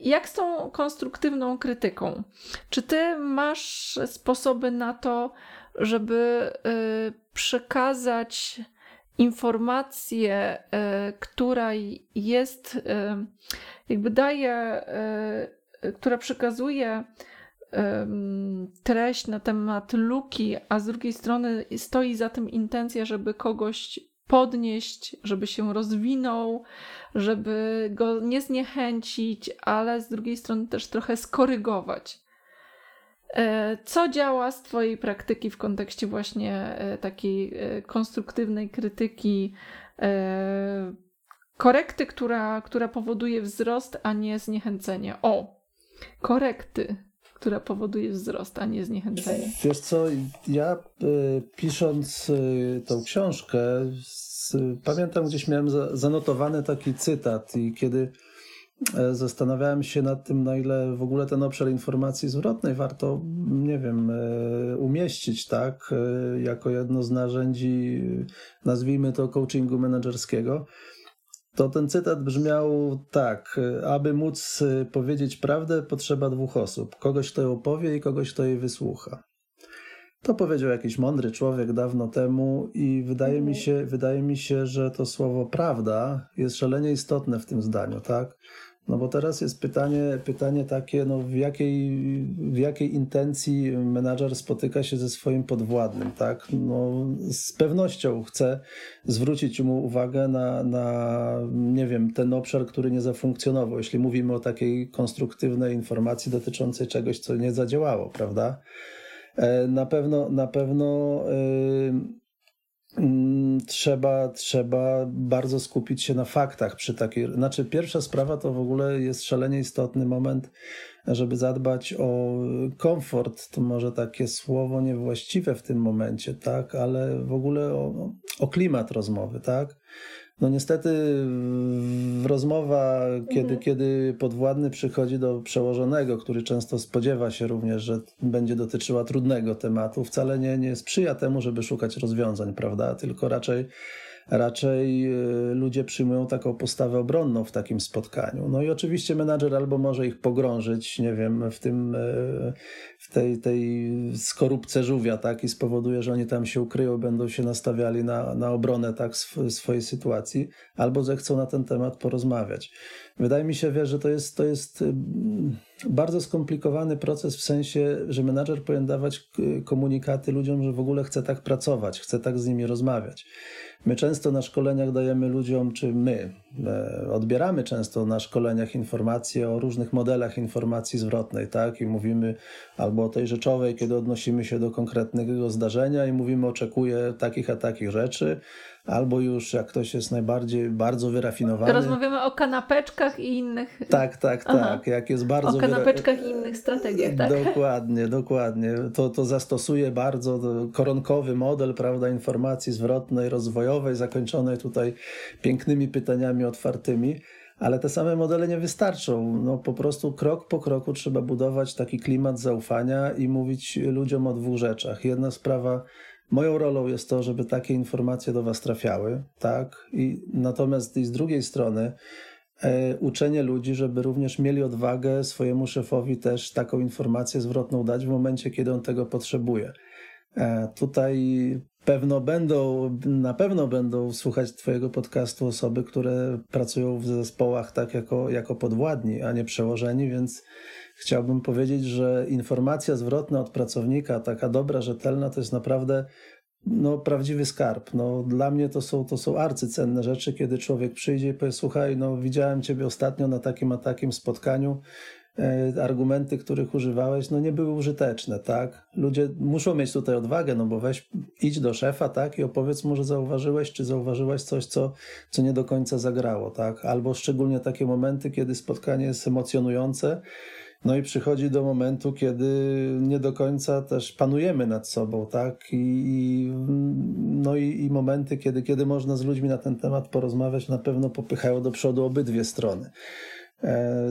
Jak z tą konstruktywną krytyką? Czy ty masz sposoby na to, żeby przekazać informację, która jest, jakby daje... która przekazuje um, treść na temat luki, a z drugiej strony stoi za tym intencja, żeby kogoś podnieść, żeby się rozwinął, żeby go nie zniechęcić, ale z drugiej strony też trochę skorygować. Co działa z twojej praktyki w kontekście właśnie takiej konstruktywnej krytyki, korekty, która, która powoduje wzrost, a nie zniechęcenie? O! Korekty, która powoduje wzrost, a nie zniechęcenie. Wiesz co, ja y, pisząc y, tą książkę, y, pamiętam, gdzieś miałem za, zanotowany taki cytat i kiedy zastanawiałem się nad tym, na ile w ogóle ten obszar informacji zwrotnej warto, nie wiem, umieścić, tak, jako jedno z narzędzi, nazwijmy to, coachingu menedżerskiego. To ten cytat brzmiał tak: aby móc powiedzieć prawdę, potrzeba dwóch osób. Kogoś, kto ją powie, i kogoś, kto jej wysłucha. To powiedział jakiś mądry człowiek dawno temu i wydaje mi się, wydaje mi się, że to słowo prawda jest szalenie istotne w tym zdaniu, tak? No bo teraz jest pytanie, pytanie takie, no w jakiej, w jakiej intencji menadżer spotyka się ze swoim podwładnym, tak? No z pewnością chce zwrócić mu uwagę na, na, nie wiem, ten obszar, który nie zafunkcjonował, jeśli mówimy o takiej konstruktywnej informacji dotyczącej czegoś, co nie zadziałało, prawda? Na pewno, na pewno yy, yy, trzeba, trzeba bardzo skupić się na faktach przy takiej... Znaczy pierwsza sprawa to w ogóle jest szalenie istotny moment, żeby zadbać o komfort. To może takie słowo niewłaściwe w tym momencie, tak? Ale w ogóle o, o klimat rozmowy, tak? No niestety rozmowa, kiedy, mhm. kiedy podwładny przychodzi do przełożonego, który często spodziewa się również, że będzie dotyczyła trudnego tematu, wcale nie, nie sprzyja temu, żeby szukać rozwiązań, prawda? Tylko raczej, raczej ludzie przyjmują taką postawę obronną w takim spotkaniu. No i oczywiście menadżer albo może ich pogrążyć, nie wiem, w tym, w tej, tej skorupce żółwia, tak, i spowoduje, że oni tam się ukryją, będą się nastawiali na, na obronę, tak, sw- swojej sytuacji, albo zechcą na ten temat porozmawiać. Wydaje mi się, wiesz, że to jest, to jest bardzo skomplikowany proces w sensie, że menadżer powinien dawać komunikaty ludziom, że w ogóle chce tak pracować, chce tak z nimi rozmawiać. My często na szkoleniach dajemy ludziom, czy my odbieramy często na szkoleniach informacje o różnych modelach informacji zwrotnej, tak? I mówimy albo o tej rzeczowej, kiedy odnosimy się do konkretnego zdarzenia i mówimy, oczekuję takich a takich rzeczy, albo już jak ktoś jest najbardziej, bardzo wyrafinowany. Rozmawiamy o kanapeczkach i innych. Tak, tak, tak. Aha. Jak jest bardzo... O kanapeczkach wyra... i innych strategiach, tak? Dokładnie, dokładnie. To, to zastosuje bardzo koronkowy model, prawda, informacji zwrotnej, rozwojowej, zakończonej tutaj pięknymi pytaniami otwartymi. Ale te same modele nie wystarczą. No, po prostu krok po kroku trzeba budować taki klimat zaufania i mówić ludziom o dwóch rzeczach. Jedna sprawa... Moją rolą jest to, żeby takie informacje do was trafiały, tak? I natomiast i z drugiej strony e, uczenie ludzi, żeby również mieli odwagę swojemu szefowi też taką informację zwrotną dać w momencie, kiedy on tego potrzebuje. E, tutaj pewno będą, na pewno będą słuchać twojego podcastu osoby, które pracują w zespołach tak jako, jako podwładni, a nie przełożeni, więc chciałbym powiedzieć, że informacja zwrotna od pracownika, taka dobra, rzetelna, to jest naprawdę no, prawdziwy skarb. No, dla mnie to są, to są arcycenne rzeczy, kiedy człowiek przyjdzie i powie: słuchaj, no, widziałem ciebie ostatnio na takim a takim spotkaniu, e, argumenty, których używałeś, no, nie były użyteczne, tak? Ludzie muszą mieć tutaj odwagę, no bo weź, idź do szefa, tak, i opowiedz mu, że zauważyłeś, czy zauważyłaś coś, co, co nie do końca zagrało, tak? Albo szczególnie takie momenty, kiedy spotkanie jest emocjonujące, no i przychodzi do momentu, kiedy nie do końca też panujemy nad sobą, tak? I, i, no i, i momenty, kiedy, kiedy można z ludźmi na ten temat porozmawiać, na pewno popychają do przodu obydwie strony.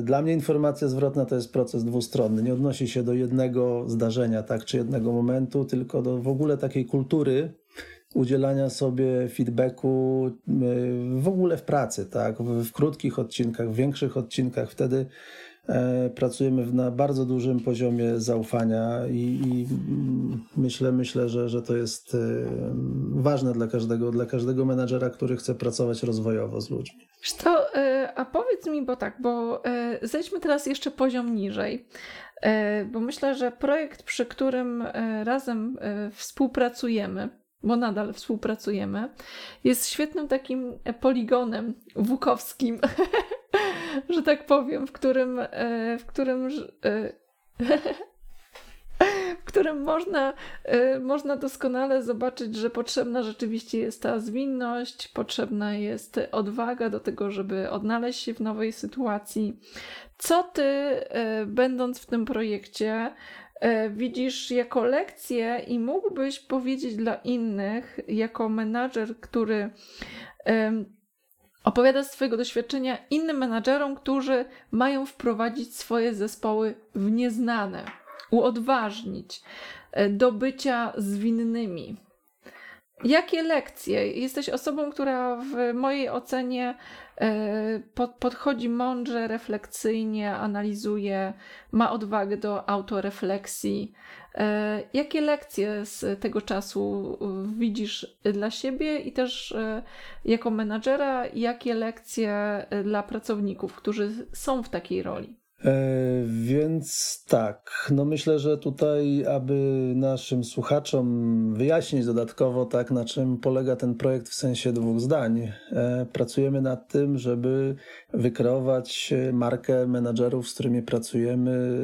Dla mnie informacja zwrotna to jest proces dwustronny. Nie odnosi się do jednego zdarzenia, tak, czy jednego momentu, tylko do w ogóle takiej kultury udzielania sobie feedbacku w ogóle w pracy, tak? W, w krótkich odcinkach, w większych odcinkach. Wtedy pracujemy na bardzo dużym poziomie zaufania i, i myślę, myślę, że, że to jest ważne dla każdego, dla każdego menadżera, który chce pracować rozwojowo z ludźmi. To, a powiedz mi, bo tak, bo zejdźmy teraz jeszcze poziom niżej, bo myślę, że projekt, przy którym razem współpracujemy, bo nadal współpracujemy, jest świetnym takim poligonem wukowskim, że tak powiem, w którym, w którym, w którym można, można doskonale zobaczyć, że potrzebna rzeczywiście jest ta zwinność, potrzebna jest odwaga do tego, żeby odnaleźć się w nowej sytuacji. Co ty, będąc w tym projekcie, widzisz jako lekcję i mógłbyś powiedzieć dla innych, jako menadżer, który Opowiada swojego doświadczenia innym menadżerom, którzy mają wprowadzić swoje zespoły w nieznane, uodważnić, do bycia zwinnymi. Jakie lekcje? Jesteś osobą, która w mojej ocenie podchodzi mądrze, refleksyjnie, analizuje, ma odwagę do autorefleksji. Jakie lekcje z tego czasu widzisz dla siebie i też jako menadżera, jakie lekcje dla pracowników, którzy są w takiej roli? Więc tak, no myślę, że tutaj, aby naszym słuchaczom wyjaśnić dodatkowo, tak, na czym polega ten projekt w sensie dwóch zdań. Pracujemy nad tym, żeby wykreować markę menadżerów, z którymi pracujemy,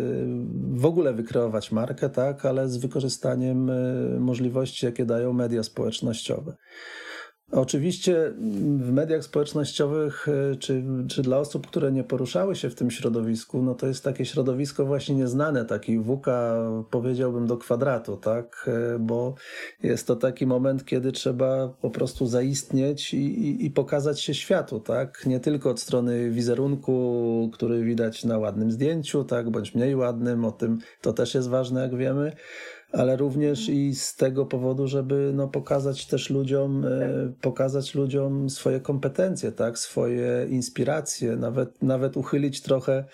w ogóle wykreować markę, tak, ale z wykorzystaniem możliwości, jakie dają media społecznościowe. Oczywiście w mediach społecznościowych, czy, czy dla osób, które nie poruszały się w tym środowisku, no to jest takie środowisko właśnie nieznane, taki VUCA, powiedziałbym, do kwadratu, tak? Bo jest to taki moment, kiedy trzeba po prostu zaistnieć i, i, i pokazać się światu, tak? Nie tylko od strony wizerunku, który widać na ładnym zdjęciu, tak? Bądź mniej ładnym, o tym to też jest ważne, jak wiemy. Ale również i z tego powodu, żeby no, pokazać też ludziom, pokazać ludziom swoje kompetencje, tak, swoje inspiracje, nawet, nawet uchylić trochę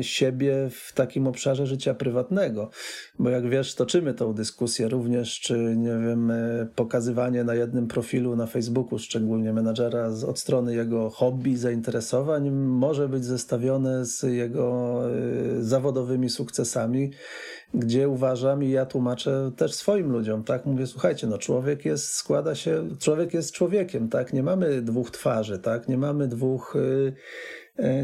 siebie w takim obszarze życia prywatnego. Bo jak wiesz, toczymy tą dyskusję również, czy nie wiem, pokazywanie na jednym profilu na Facebooku, szczególnie menadżera, od strony jego hobby, zainteresowań, może być zestawione z jego zawodowymi sukcesami, gdzie uważam i ja tłumaczę też swoim ludziom, tak, mówię, słuchajcie, no człowiek jest, składa się, człowiek jest człowiekiem, tak, nie mamy dwóch twarzy, tak, nie mamy dwóch,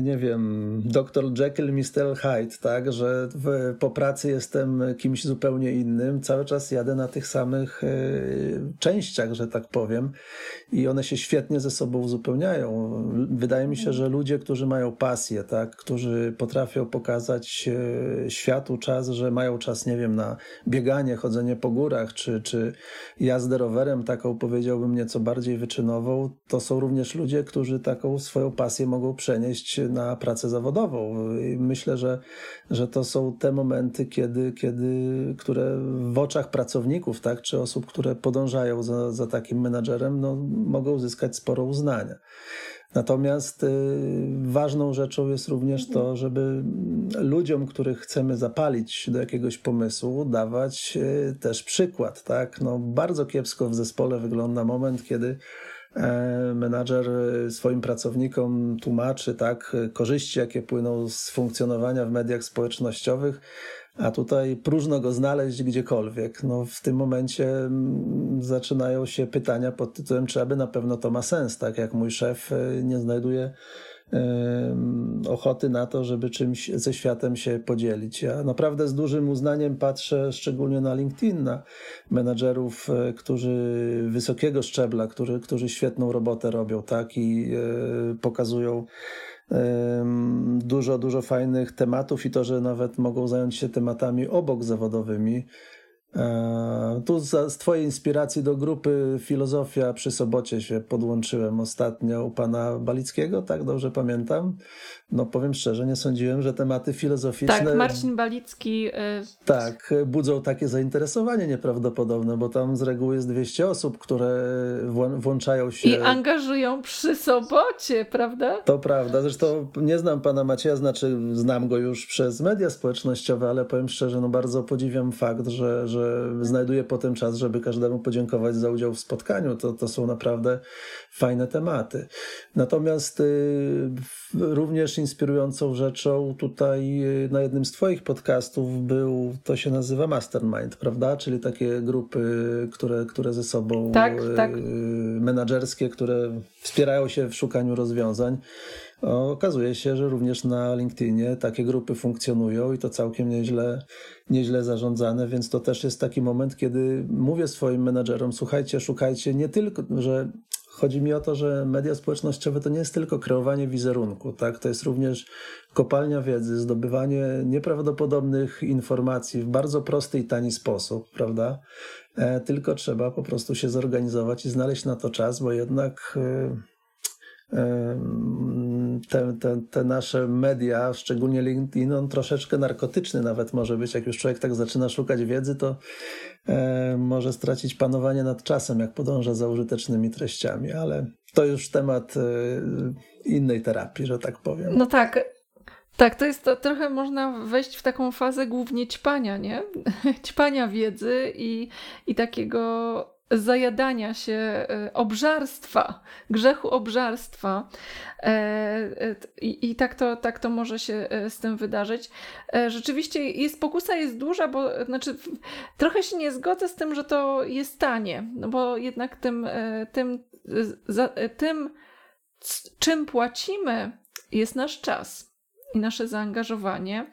nie wiem, doktor Jekyll, mister Hyde, tak, że w, po pracy jestem kimś zupełnie innym, cały czas jadę na tych samych częściach, że tak powiem, i one się świetnie ze sobą uzupełniają. Wydaje mi się, że ludzie, którzy mają pasję, tak, którzy potrafią pokazać światu czas, że mają czas, nie wiem, na bieganie, chodzenie po górach, czy, czy jazdę rowerem, taką powiedziałbym nieco bardziej wyczynową, to są również ludzie, którzy taką swoją pasję mogą przenieść na pracę zawodową. I myślę, że, że to są te momenty, kiedy, kiedy, które w oczach pracowników, tak, czy osób, które podążają za, za takim menadżerem, no, mogą uzyskać sporo uznania. Natomiast y, ważną rzeczą jest również to, żeby ludziom, których chcemy zapalić do jakiegoś pomysłu, dawać y, też przykład, tak? No, bardzo kiepsko w zespole wygląda moment, kiedy menadżer swoim pracownikom tłumaczy, tak, korzyści, jakie płyną z funkcjonowania w mediach społecznościowych, a tutaj próżno go znaleźć gdziekolwiek. No, w tym momencie zaczynają się pytania pod tytułem, czy aby na pewno to ma sens, tak jak mój szef nie znajduje ochoty na to, żeby czymś ze światem się podzielić. Ja naprawdę z dużym uznaniem patrzę szczególnie na LinkedIn, na menadżerów, którzy wysokiego szczebla, którzy, którzy świetną robotę robią, tak, i yy, pokazują dużo, dużo fajnych tematów i to, że nawet mogą zająć się tematami obok zawodowymi. Tu z twojej inspiracji do grupy Filozofia przy Sobocie się podłączyłem ostatnio u pana Balickiego, tak dobrze pamiętam. No powiem szczerze, nie sądziłem, że tematy filozoficzne... Tak, Marcin Balicki... Tak, budzą takie zainteresowanie nieprawdopodobne, bo tam z reguły jest dwieście osób, które włączają się... I angażują przy Sobocie, prawda? To prawda, zresztą nie znam pana Macieja, znaczy znam go już przez media społecznościowe, ale powiem szczerze, no bardzo podziwiam fakt, że, że znajduję potem czas, żeby każdemu podziękować za udział w spotkaniu. To, to są naprawdę fajne tematy. Natomiast y, również inspirującą rzeczą tutaj na jednym z twoich podcastów był, to się nazywa Mastermind, prawda? Czyli takie grupy, które, które ze sobą, tak, tak. Y, menadżerskie, które wspierają się w szukaniu rozwiązań. Okazuje się, że również na LinkedInie takie grupy funkcjonują i to całkiem nieźle, nieźle zarządzane, więc to też jest taki moment, kiedy mówię swoim menadżerom, słuchajcie, szukajcie, nie tylko, że chodzi mi o to, że media społecznościowe to nie jest tylko kreowanie wizerunku, tak? To jest również kopalnia wiedzy, zdobywanie nieprawdopodobnych informacji w bardzo prosty i tani sposób, prawda? E, tylko trzeba po prostu się zorganizować i znaleźć na to czas, bo jednak... Yy... te, te, te nasze media, szczególnie LinkedIn, on troszeczkę narkotyczny nawet może być. Jak już człowiek tak zaczyna szukać wiedzy, to e, może stracić panowanie nad czasem, jak podąża za użytecznymi treściami, ale to już temat e, innej terapii, że tak powiem. No tak. Tak, to jest to, trochę można wejść w taką fazę głównie ćpania, nie? Ćpania wiedzy i, i takiego zajadania się obżarstwa, grzechu obżarstwa. I, i tak, to, tak to może się z tym wydarzyć. Rzeczywiście jest, pokusa jest duża, bo znaczy, trochę się nie zgodzę z tym, że to jest tanie, no bo jednak tym, tym, za, tym czym płacimy, jest nasz czas i nasze zaangażowanie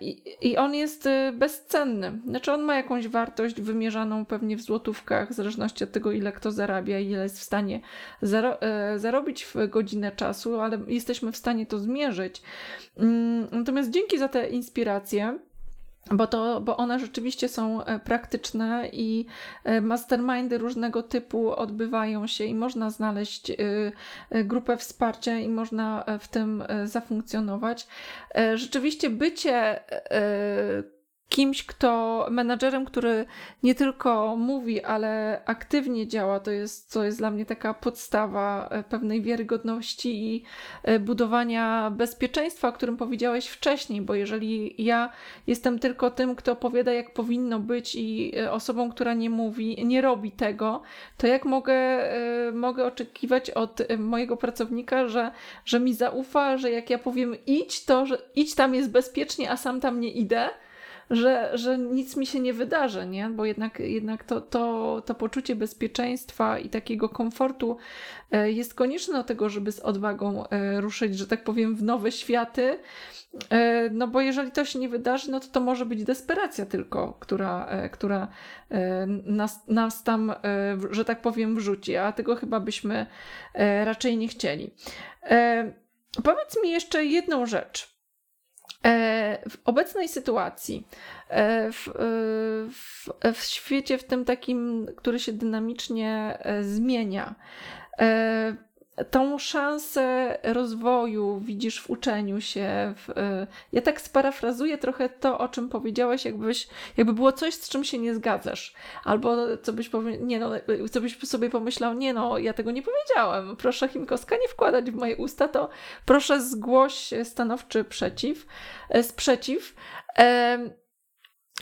I, i on jest bezcenny. Znaczy on ma jakąś wartość wymierzaną pewnie w złotówkach, w zależności od tego, ile kto zarabia i ile jest w stanie zaro- zarobić w godzinę czasu, ale jesteśmy w stanie to zmierzyć. Natomiast dzięki za te inspiracje, bo, to, bo one rzeczywiście są praktyczne i mastermindy różnego typu odbywają się i można znaleźć grupę wsparcia i można w tym zafunkcjonować. Rzeczywiście bycie kimś, kto, menadżerem, który nie tylko mówi, ale aktywnie działa, to jest, to jest dla mnie taka podstawa pewnej wiarygodności i budowania bezpieczeństwa, o którym powiedziałeś wcześniej, bo jeżeli ja jestem tylko tym, kto opowiada, jak powinno być i osobą, która nie mówi, nie robi tego, to jak mogę, mogę oczekiwać od mojego pracownika, że, że mi zaufa, że jak ja powiem idź, to że idź tam jest bezpiecznie, a sam tam nie idę? Że, że nic mi się nie wydarzy, nie? Bo jednak, jednak to, to, to poczucie bezpieczeństwa i takiego komfortu jest konieczne do tego, żeby z odwagą ruszyć, że tak powiem, w nowe światy. No bo jeżeli to się nie wydarzy, no to to może być desperacja tylko, która, która nas, nas tam, że tak powiem, wrzuci, a tego chyba byśmy raczej nie chcieli. Powiedz mi jeszcze jedną rzecz. W obecnej sytuacji, w, w, w świecie, w tym takim, który się dynamicznie zmienia, tą szansę rozwoju widzisz w uczeniu się. W, ja tak sparafrazuję trochę to, o czym powiedziałeś, jakbyś, jakby było coś, z czym się nie zgadzasz. Albo co byś, powie, nie no, co byś sobie pomyślał, nie no, ja tego nie powiedziałem, proszę Chimkowska nie wkładać w moje usta, to proszę zgłoś stanowczy przeciw, sprzeciw.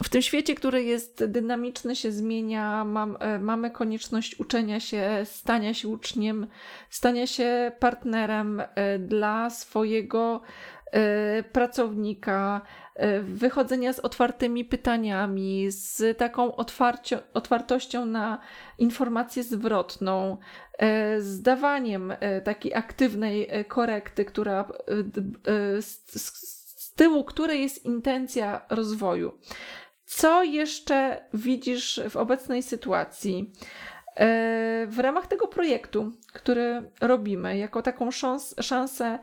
W tym świecie, który jest dynamiczny, się zmienia, mam, mamy konieczność uczenia się, stania się uczniem, stania się partnerem dla swojego pracownika, wychodzenia z otwartymi pytaniami, z taką otwarcio- otwartością na informację zwrotną, z dawaniem takiej aktywnej korekty, która z, z tyłu której jest intencja rozwoju. Co jeszcze widzisz w obecnej sytuacji w ramach tego projektu, który robimy, jako taką szans, szansę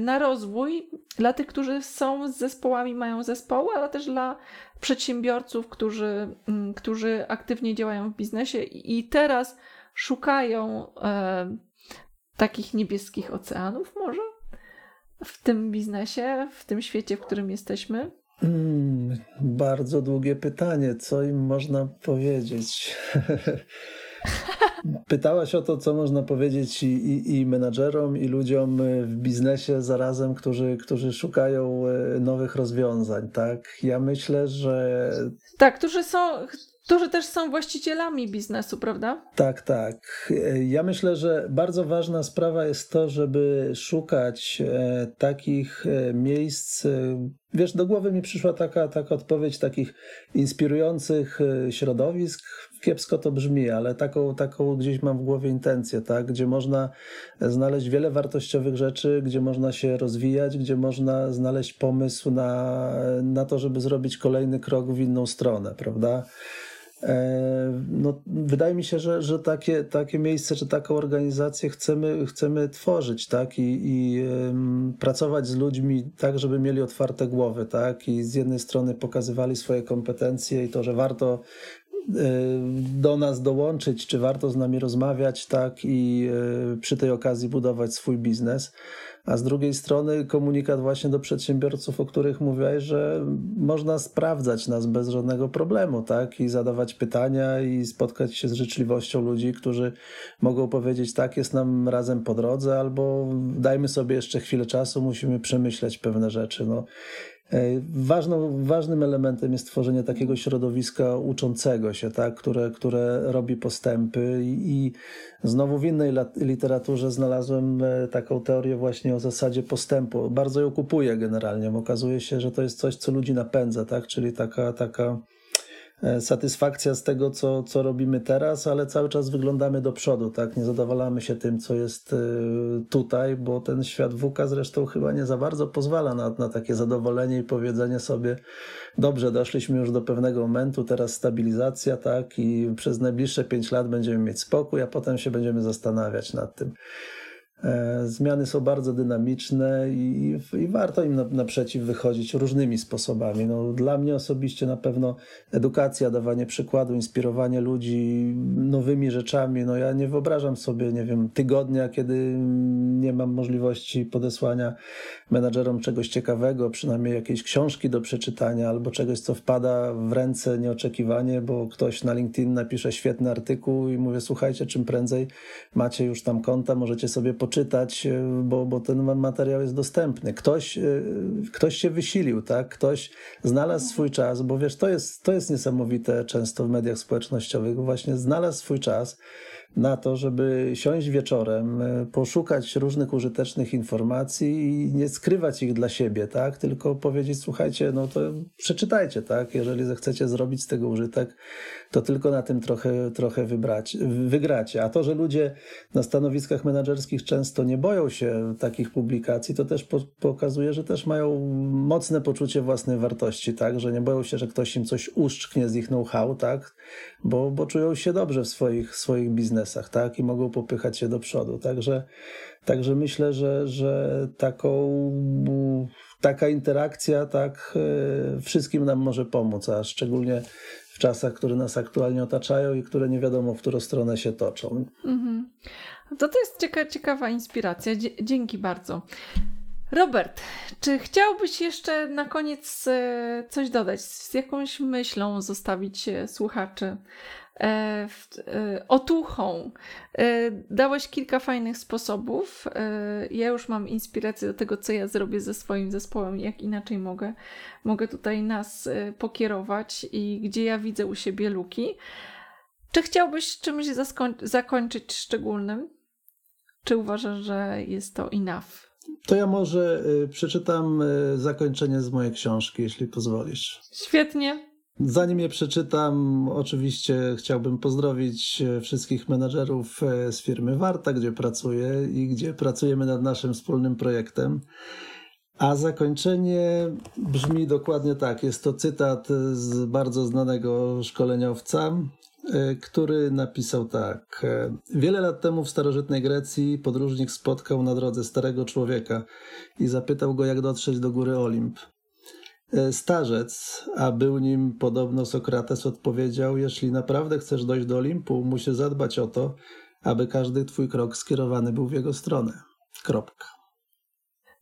na rozwój dla tych, którzy są z zespołami, mają zespoły, ale też dla przedsiębiorców, którzy, którzy aktywnie działają w biznesie i teraz szukają takich niebieskich oceanów może w tym biznesie, w tym świecie, w którym jesteśmy? Hmm, bardzo długie pytanie. Co im można powiedzieć? Pytałaś o to, co można powiedzieć i, i, i menadżerom, i ludziom w biznesie zarazem, którzy, którzy szukają nowych rozwiązań, tak? Ja myślę, że... Tak, którzy są... którzy też są właścicielami biznesu, prawda? Tak, tak. Ja myślę, że bardzo ważna sprawa jest to, żeby szukać takich miejsc. Wiesz, do głowy mi przyszła taka, taka odpowiedź takich inspirujących środowisk. Kiepsko to brzmi, ale taką, taką gdzieś mam w głowie intencję, tak? Gdzie można znaleźć wiele wartościowych rzeczy, gdzie można się rozwijać, gdzie można znaleźć pomysł na, na to, żeby zrobić kolejny krok w inną stronę, prawda? No, wydaje mi się, że, że takie, takie miejsce, czy taką organizację chcemy, chcemy tworzyć, tak? I, i pracować z ludźmi tak, żeby mieli otwarte głowy, tak? I z jednej strony pokazywali swoje kompetencje i to, że warto do nas dołączyć, czy warto z nami rozmawiać, tak, i przy tej okazji budować swój biznes. A z drugiej strony komunikat właśnie do przedsiębiorców, o których mówiłeś, że można sprawdzać nas bez żadnego problemu, tak, i zadawać pytania i spotkać się z życzliwością ludzi, którzy mogą powiedzieć, tak, jest nam razem po drodze, albo dajmy sobie jeszcze chwilę czasu, musimy przemyśleć pewne rzeczy. No. Ważną, ważnym elementem jest tworzenie takiego środowiska uczącego się, tak, które, które robi postępy i, i znowu w innej literaturze znalazłem taką teorię właśnie o zasadzie postępu. Bardzo ją kupuję generalnie, bo okazuje się, że to jest coś, co ludzi napędza, tak, czyli taka, taka satysfakcja z tego, co, co robimy teraz, ale cały czas wyglądamy do przodu, tak? Nie zadowalamy się tym, co jest tutaj, bo ten świat wuka zresztą chyba nie za bardzo pozwala na, na takie zadowolenie i powiedzenie sobie, dobrze, doszliśmy już do pewnego momentu, teraz stabilizacja, tak? I przez najbliższe pięć lat będziemy mieć spokój, a potem się będziemy zastanawiać nad tym. Zmiany są bardzo dynamiczne i, i warto im naprzeciw wychodzić różnymi sposobami. No, dla mnie osobiście na pewno edukacja, dawanie przykładu, inspirowanie ludzi nowymi rzeczami. No, ja nie wyobrażam sobie, nie wiem, tygodnia, kiedy nie mam możliwości podesłania menadżerom czegoś ciekawego, przynajmniej jakiejś książki do przeczytania albo czegoś, co wpada w ręce nieoczekiwanie, bo ktoś na LinkedIn napisze świetny artykuł i mówię, słuchajcie, czym prędzej macie już tam konta, możecie sobie poczytać. czytać, bo, bo ten materiał jest dostępny. Ktoś, ktoś się wysilił, tak? Ktoś znalazł swój czas, bo wiesz, to jest, to jest niesamowite często w mediach społecznościowych, właśnie znalazł swój czas na to, żeby siąść wieczorem, poszukać różnych użytecznych informacji i nie skrywać ich dla siebie, tak? Tylko powiedzieć, słuchajcie, no to przeczytajcie, tak? Jeżeli zechcecie zrobić z tego użytek, to tylko na tym trochę, trochę wybrać, wygracie. A to, że ludzie na stanowiskach menedżerskich często nie boją się takich publikacji, to też po, pokazuje, że też mają mocne poczucie własnej wartości, tak? Że nie boją się, że ktoś im coś uszczknie z ich know-how, tak? Bo, bo czują się dobrze w swoich, swoich biznesach, tak? I mogą popychać się do przodu. Także, także myślę, że, że taką, taka interakcja, tak, wszystkim nam może pomóc, a szczególnie w czasach, które nas aktualnie otaczają i które nie wiadomo, w którą stronę się toczą. Mhm. To to jest cieka- ciekawa inspiracja. Dzie- dzięki bardzo. Robert, czy chciałbyś jeszcze na koniec coś dodać? Z jakąś myślą zostawić słuchaczy? Otuchą. Dałeś kilka fajnych sposobów. Ja już mam inspirację do tego, co ja zrobię ze swoim zespołem, jak inaczej mogę, mogę tutaj nas pokierować i gdzie ja widzę u siebie luki. Czy chciałbyś czymś zaskoń- zakończyć szczególnym? Czy uważasz, że jest to enough? To ja może przeczytam zakończenie z mojej książki, jeśli pozwolisz. Świetnie. Zanim je przeczytam, oczywiście chciałbym pozdrowić wszystkich menadżerów z firmy Warta, gdzie pracuję i gdzie pracujemy nad naszym wspólnym projektem. A zakończenie brzmi dokładnie tak. Jest to cytat z bardzo znanego szkoleniowca, który napisał tak. Wiele lat temu w starożytnej Grecji podróżnik spotkał na drodze starego człowieka i zapytał go, jak dotrzeć do góry Olimp. Starzec, a był nim podobno Sokrates, odpowiedział, jeśli naprawdę chcesz dojść do Olimpu, musisz zadbać o to, aby każdy twój krok skierowany był w jego stronę. Kropka.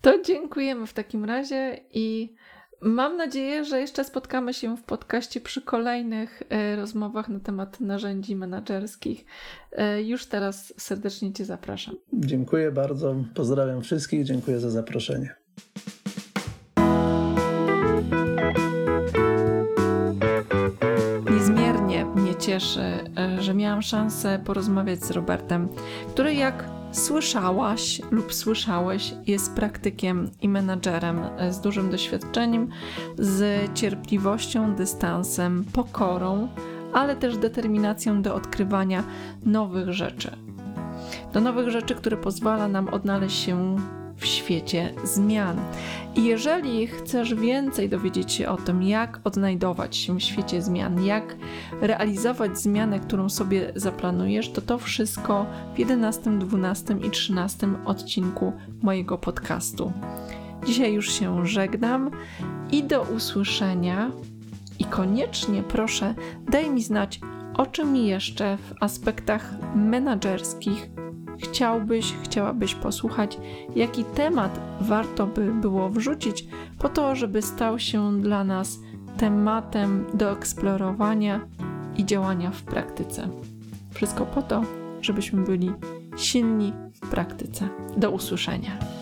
To dziękujemy w takim razie i mam nadzieję, że jeszcze spotkamy się w podcaście przy kolejnych rozmowach na temat narzędzi menedżerskich. Już teraz serdecznie Cię zapraszam. Dziękuję bardzo. Pozdrawiam wszystkich. Dziękuję za zaproszenie. Niezmiernie mnie cieszy, że miałam szansę porozmawiać z Robertem, który jak słyszałaś lub słyszałeś, jest praktykiem i menadżerem z dużym doświadczeniem, z cierpliwością, dystansem, pokorą, ale też determinacją do odkrywania nowych rzeczy. Do nowych rzeczy, które pozwala nam odnaleźć się w świecie zmian. I jeżeli chcesz więcej dowiedzieć się o tym, jak odnajdować się w świecie zmian, jak realizować zmianę, którą sobie zaplanujesz, to to wszystko w jedenastym, dwunastym i trzynastym odcinku mojego podcastu. Dzisiaj już się żegnam i do usłyszenia i koniecznie proszę daj mi znać, o czym jeszcze w aspektach menedżerskich chciałbyś, chciałabyś posłuchać, jaki temat warto by było wrzucić po to, żeby stał się dla nas tematem do eksplorowania i działania w praktyce. Wszystko po to, żebyśmy byli silni w praktyce. Do usłyszenia.